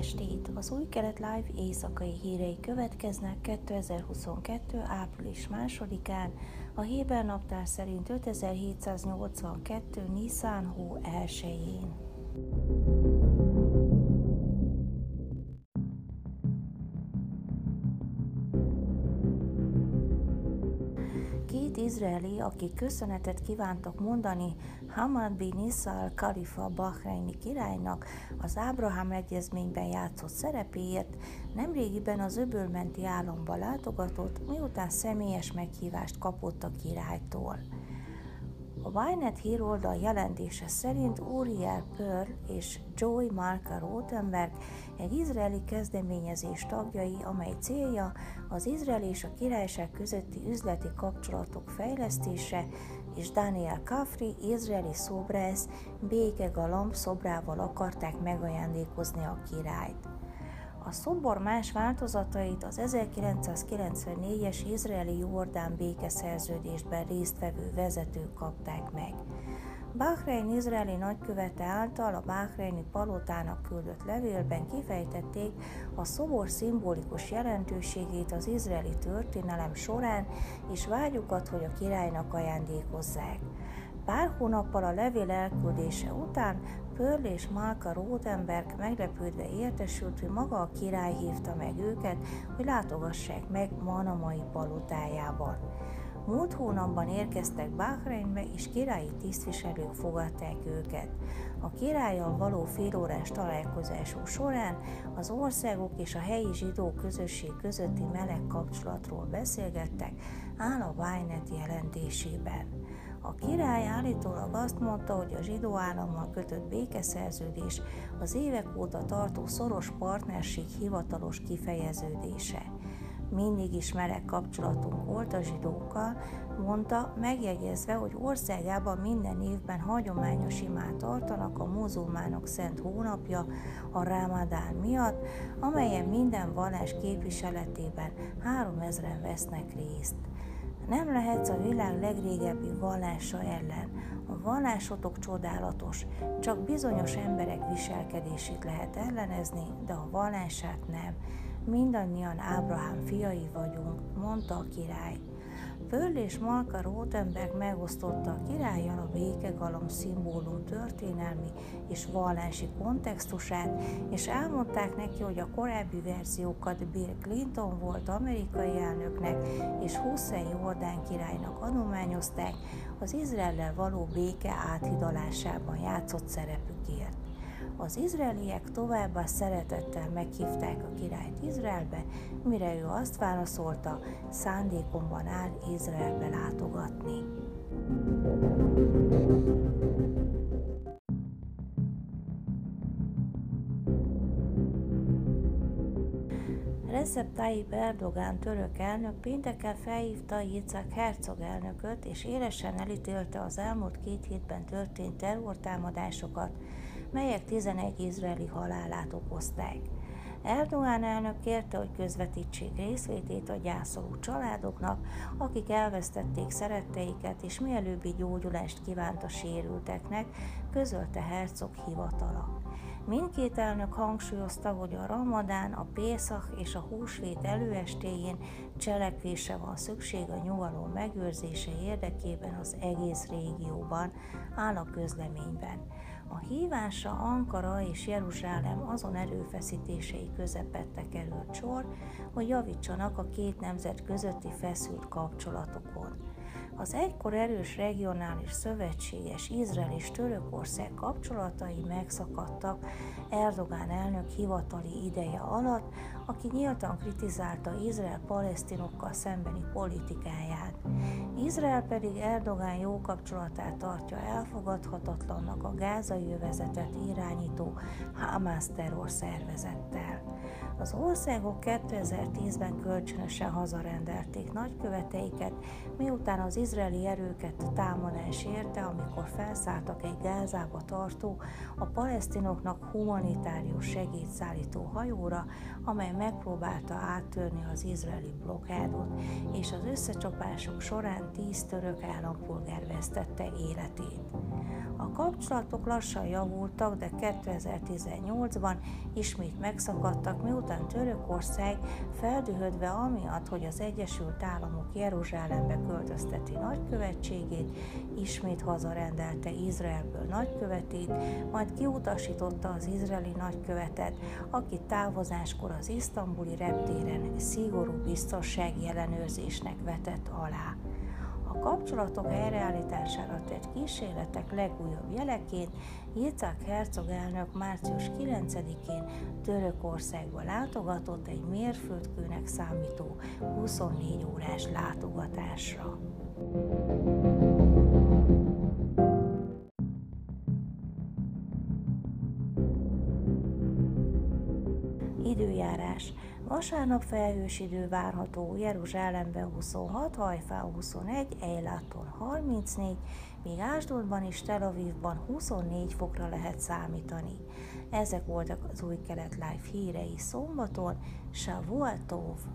estét! Az Új Kelet Live éjszakai hírei következnek 2022. április 2-án, a héber naptár szerint 5782. Niszán hó 1-jén. Két izraeli, akik köszönetet kívántak mondani Hamad bin Ísza Al Kalifa bahreini királynak az Ábrahám Egyezményben játszott szerepéért, nemrégiben az öbölmenti államba látogatott, miután személyes meghívást kapott a királytól. A Weinet híroldal jelentése szerint Uriel Perl és Joy Malka Rotenberg egy izraeli kezdeményezés tagjai, amely célja az Izrael és a királyság közötti üzleti kapcsolatok fejlesztése, és Daniel Kafri izraeli szobrász békegalamb szobrával akarták megajándékozni a királyt. A szobor más változatait az 1994-es izraeli-jordán békeszerződésben résztvevő vezetők kapták meg. Bahrein izraeli nagykövete által a bahreini palotának küldött levélben kifejtették a szobor szimbolikus jelentőségét az izraeli történelem során, és vágyukat, hogy a királynak ajándékozzák. Pár hónappal a levél elküldése után Perl és Malka Rotenberg meglepődve értesült, hogy maga a király hívta meg őket, hogy látogassák meg manamai palotájában. Múlt hónapban érkeztek Bahreinbe, és királyi tisztviselők fogadták őket. A királlyal való félórás találkozások során az országok és a helyi zsidó közösség közötti meleg kapcsolatról beszélgettek, áll a Weinet jelentésében. A király állítólag azt mondta, hogy a zsidó állammal kötött békeszerződés az évek óta tartó szoros partnerség hivatalos kifejeződése. Mindig is meleg kapcsolatunk volt a zsidókkal, mondta, megjegyezve, hogy országában minden évben hagyományos imát tartanak a muzulmánok szent hónapja, a Rámadán miatt, amelyen minden vallás képviseletében 3000-en vesznek részt. Nem lehetsz a világ legrégebbi vallása ellen. A vallásotok csodálatos, csak bizonyos emberek viselkedését lehet ellenezni, de a vallását nem. Mindannyian Ábrahám fiai vagyunk, mondta a király. Perl és Malka Rotenberg megosztotta a királlyal a békegalamb szimbólum történelmi és vallási kontextusát, és elmondták neki, hogy a korábbi verziókat Bill Clinton volt amerikai elnöknek és Hussein jordán királynak adományozták az Izraellel való béke áthidalásában játszott szerepükért. Az izraeliek továbbá szeretettel meghívták a királyt Izraelbe, mire ő azt válaszolta, szándékomban áll Izraelbe látogatni. Recep Tayyip Erdoğan török elnök pénteken felhívta Jichák Hercog elnököt, és élesen elítélte az elmúlt két hétben történt terrortámadásokat, melyek 11 izraeli halálát okozták. Erdoğan elnök kérte, hogy közvetítsék részvétét a gyászoló családoknak, akik elvesztették szeretteiket, és mielőbbi gyógyulást kívánt a sérülteknek, közölte Hercog hivatala. Mindkét elnök hangsúlyozta, hogy a Ramadán, a Pészach és a húsvét előestéjén cselekvése van szükség a nyugalom megőrzése érdekében az egész régióban, áll a közleményben. A hívása Ankara és Jeruzsálem azon erőfeszítései közepette került sor, hogy javítsanak a két nemzet közötti feszült kapcsolatokon. Az egykor erős regionális szövetséges Izrael és Törökország kapcsolatai megszakadtak Erdoğan elnök hivatali ideje alatt, aki nyíltan kritizálta Izrael palesztinokkal szembeni politikáját. Izrael pedig Erdoğan jó kapcsolatát tartja elfogadhatatlannak a gázai övezetet irányító Hamász terrorszervezettel. Az országok 2010-ben kölcsönösen hazarendelték nagyköveteiket, miután az izraeli erőket támadás érte, amikor felszálltak egy Gázába tartó, a palesztinoknak humanitárius segélyt szállító hajóra, amely megpróbálta áttörni az izraeli blokkádot, és az összecsapások során 10 török állampolgár vesztette életét. A kapcsolatok lassan javultak, de 2018-ban ismét megszakadtak, miután Törökország feldühödve amiatt, hogy az Egyesült Államok Jeruzsálembe költözteti nagykövetségét, ismét hazarendelte Izraelből nagykövetét, majd kiutasította az izraeli nagykövetet, aki távozáskor az isztambuli reptéren szigorú biztonsági ellenőrzésnek vetett alá. A kapcsolatok helyreállítására tett kísérletek legújabb jeleként Jichák Hercog elnök március 9-én Törökországba látogatott egy mérföldkőnek számító 24 órás látogatásra. Időjárás. Vasárnap felhős idő várható, Jeruzsálemben 26, Hajfán 21, Eyláton 34, míg Ásdorban és Tel Avivban 24 fokra lehet számítani. Ezek voltak az Új Kelet Live hírei szombaton. Shavua Tov!